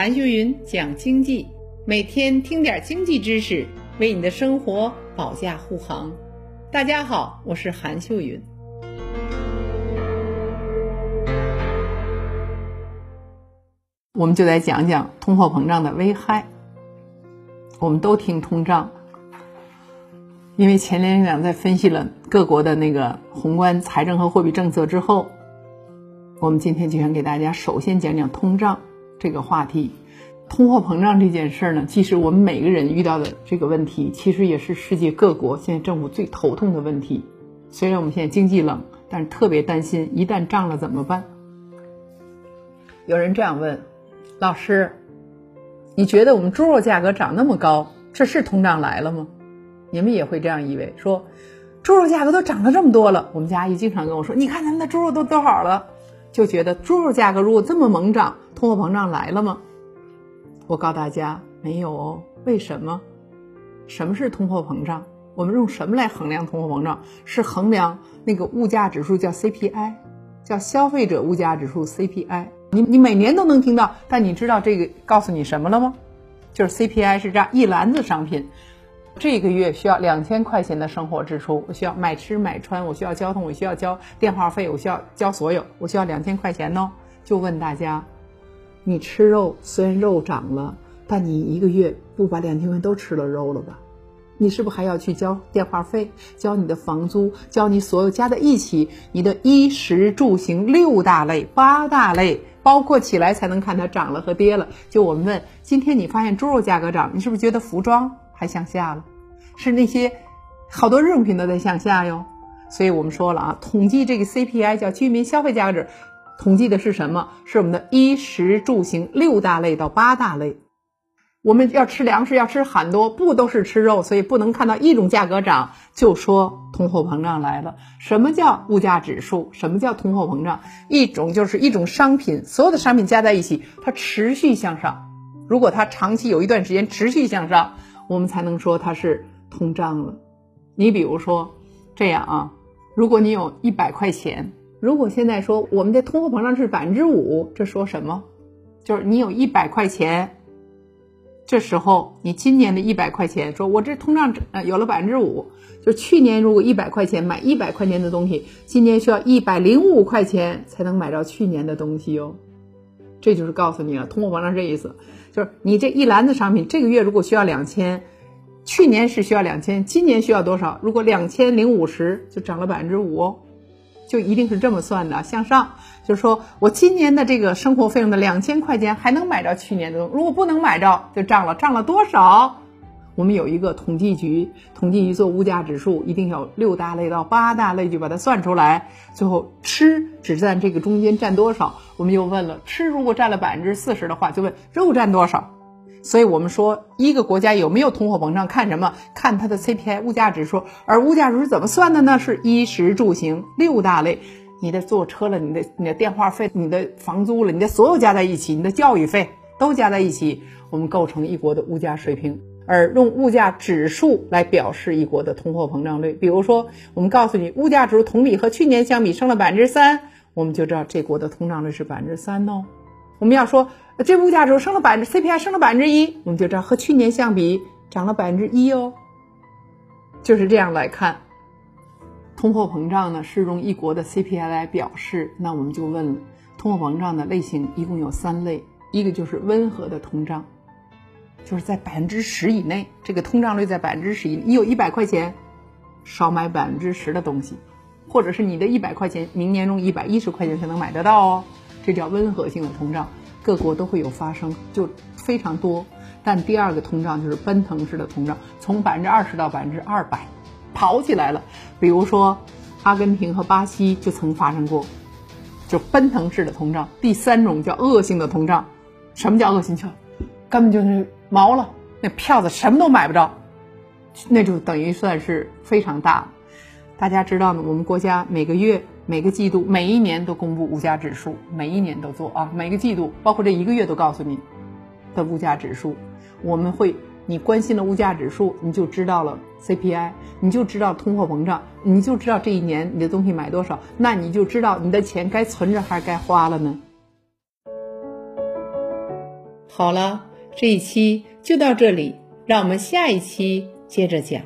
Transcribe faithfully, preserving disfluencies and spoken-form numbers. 韩学云讲经济，每天听点经济知识，为你的生活保驾护航。大家好，我是韩秀云。我们就来讲讲通货膨胀的危害。我们都听通胀，因为前联两在分析了各国的那个宏观财政和货币政策之后，我们今天就想给大家首先讲讲通胀这个话题。通货膨胀这件事呢，既是我们每个人遇到的这个问题，其实也是世界各国现在政府最头痛的问题。虽然我们现在经济冷，但是特别担心一旦涨了怎么办。有人这样问，老师，你觉得我们猪肉价格涨那么高，这是通胀来了吗？你们也会这样以为，说猪肉价格都涨了这么多了。我们家阿姨经常跟我说，你看咱们的猪肉都多少了，就觉得猪肉价格如果这么猛涨，通货膨胀来了吗？我告诉大家，没有哦。为什么？什么是通货膨胀？我们用什么来衡量通货膨胀？是衡量那个物价指数，叫 C P I， 叫消费者物价指数 C P I。 你你每年都能听到，但你知道这个告诉你什么了吗？就是 C P I 是这样一篮子商品，这个月需要两千块钱的生活支出，我需要买吃买穿，我需要交通，我需要交电话费，我需要交所有，我需要两千块钱哦。就问大家，你吃肉，虽然肉涨了，但你一个月不把两千块都吃了肉了吧？你是不是还要去交电话费，交你的房租，交你所有加在一起你的衣食住行六大类八大类，包括起来才能看它涨了和跌了。就我们问，今天你发现猪肉价格涨，你是不是觉得服装还向下了？是那些好多日用品都在向下哟。所以我们说了啊，统计这个 C P I 叫居民消费价格指，统计的是什么？是我们的衣食住行六大类到八大类。我们要吃粮食，要吃很多，不都是吃肉，所以不能看到一种价格涨就说通货膨胀来了。什么叫物价指数？什么叫通货膨胀？一种就是一种商品，所有的商品加在一起，它持续向上。如果它长期有一段时间持续向上，我们才能说它是通胀了。你比如说这样啊，如果你有一百块钱，如果现在说我们的通货膨胀是 百分之五， 这说什么？就是你有一百块钱，这时候你今年的一百块钱，说我这通胀有了 百分之五， 就去年如果一百块钱买一百块钱的东西，今年需要一百零五块钱才能买到去年的东西哟。这就是告诉你了，通货膨胀这意思，就是你这一篮子商品，这个月如果需要两千，去年是需要两千，今年需要多少？如果两千零五十，就涨了 百分之五 哦。就一定是这么算的，向上，就是说我今年的这个生活费用的两千块钱还能买着去年的，如果不能买着就涨了，涨了多少？我们有一个统计局，统计局做物价指数，一定要六大类到八大类就把它算出来，最后吃只占这个中间占多少？我们又问了，吃如果占了 百分之四十 的话，就问肉占多少？所以我们说一个国家有没有通货膨胀看什么？看它的 C P I 物价指数。而物价指数怎么算的呢？是衣食住行六大类，你的坐车了，你的你的电话费，你的房租了，你的所有加在一起，你的教育费都加在一起，我们构成一国的物价水平。而用物价指数来表示一国的通货膨胀率，比如说我们告诉你物价指数同比和去年相比升了 百分之三， 我们就知道这国的通胀率是 百分之三 哦。我们要说这物价指数升了 百分之C P I 升了 百分之一， 我们就知道和去年相比涨了 百分之一 哦。就是这样来看通货膨胀呢，是用一国的 C P I 来表示。那我们就问了，通货膨胀的类型一共有三类。一个就是温和的通胀，就是在 百分之十 以内，这个通胀率在 百分之十 以内，你有一百块钱少买 百分之十 的东西，或者是你的一百块钱明年用一百一十块钱才能买得到哦，这叫温和性的通胀，各国都会有发生，就非常多。但第二个通胀就是奔腾式的通胀，从 百分之二十 到 百分之二百 跑起来了。比如说阿根廷和巴西就曾发生过，就奔腾式的通胀。第三种叫恶性的通胀，什么叫恶性？就根本就是毛了，那票子什么都买不着，那就等于算是非常大。大家知道呢，我们国家每个月每个季度每一年都公布物价指数，每一年都做啊，每个季度包括这一个月都告诉你的物价指数。我们会，你关心了物价指数，你就知道了 C P I， 你就知道通货膨胀，你就知道这一年你的东西买多少，那你就知道你的钱该存着还是该花了呢。好了，这一期就到这里，让我们下一期接着讲。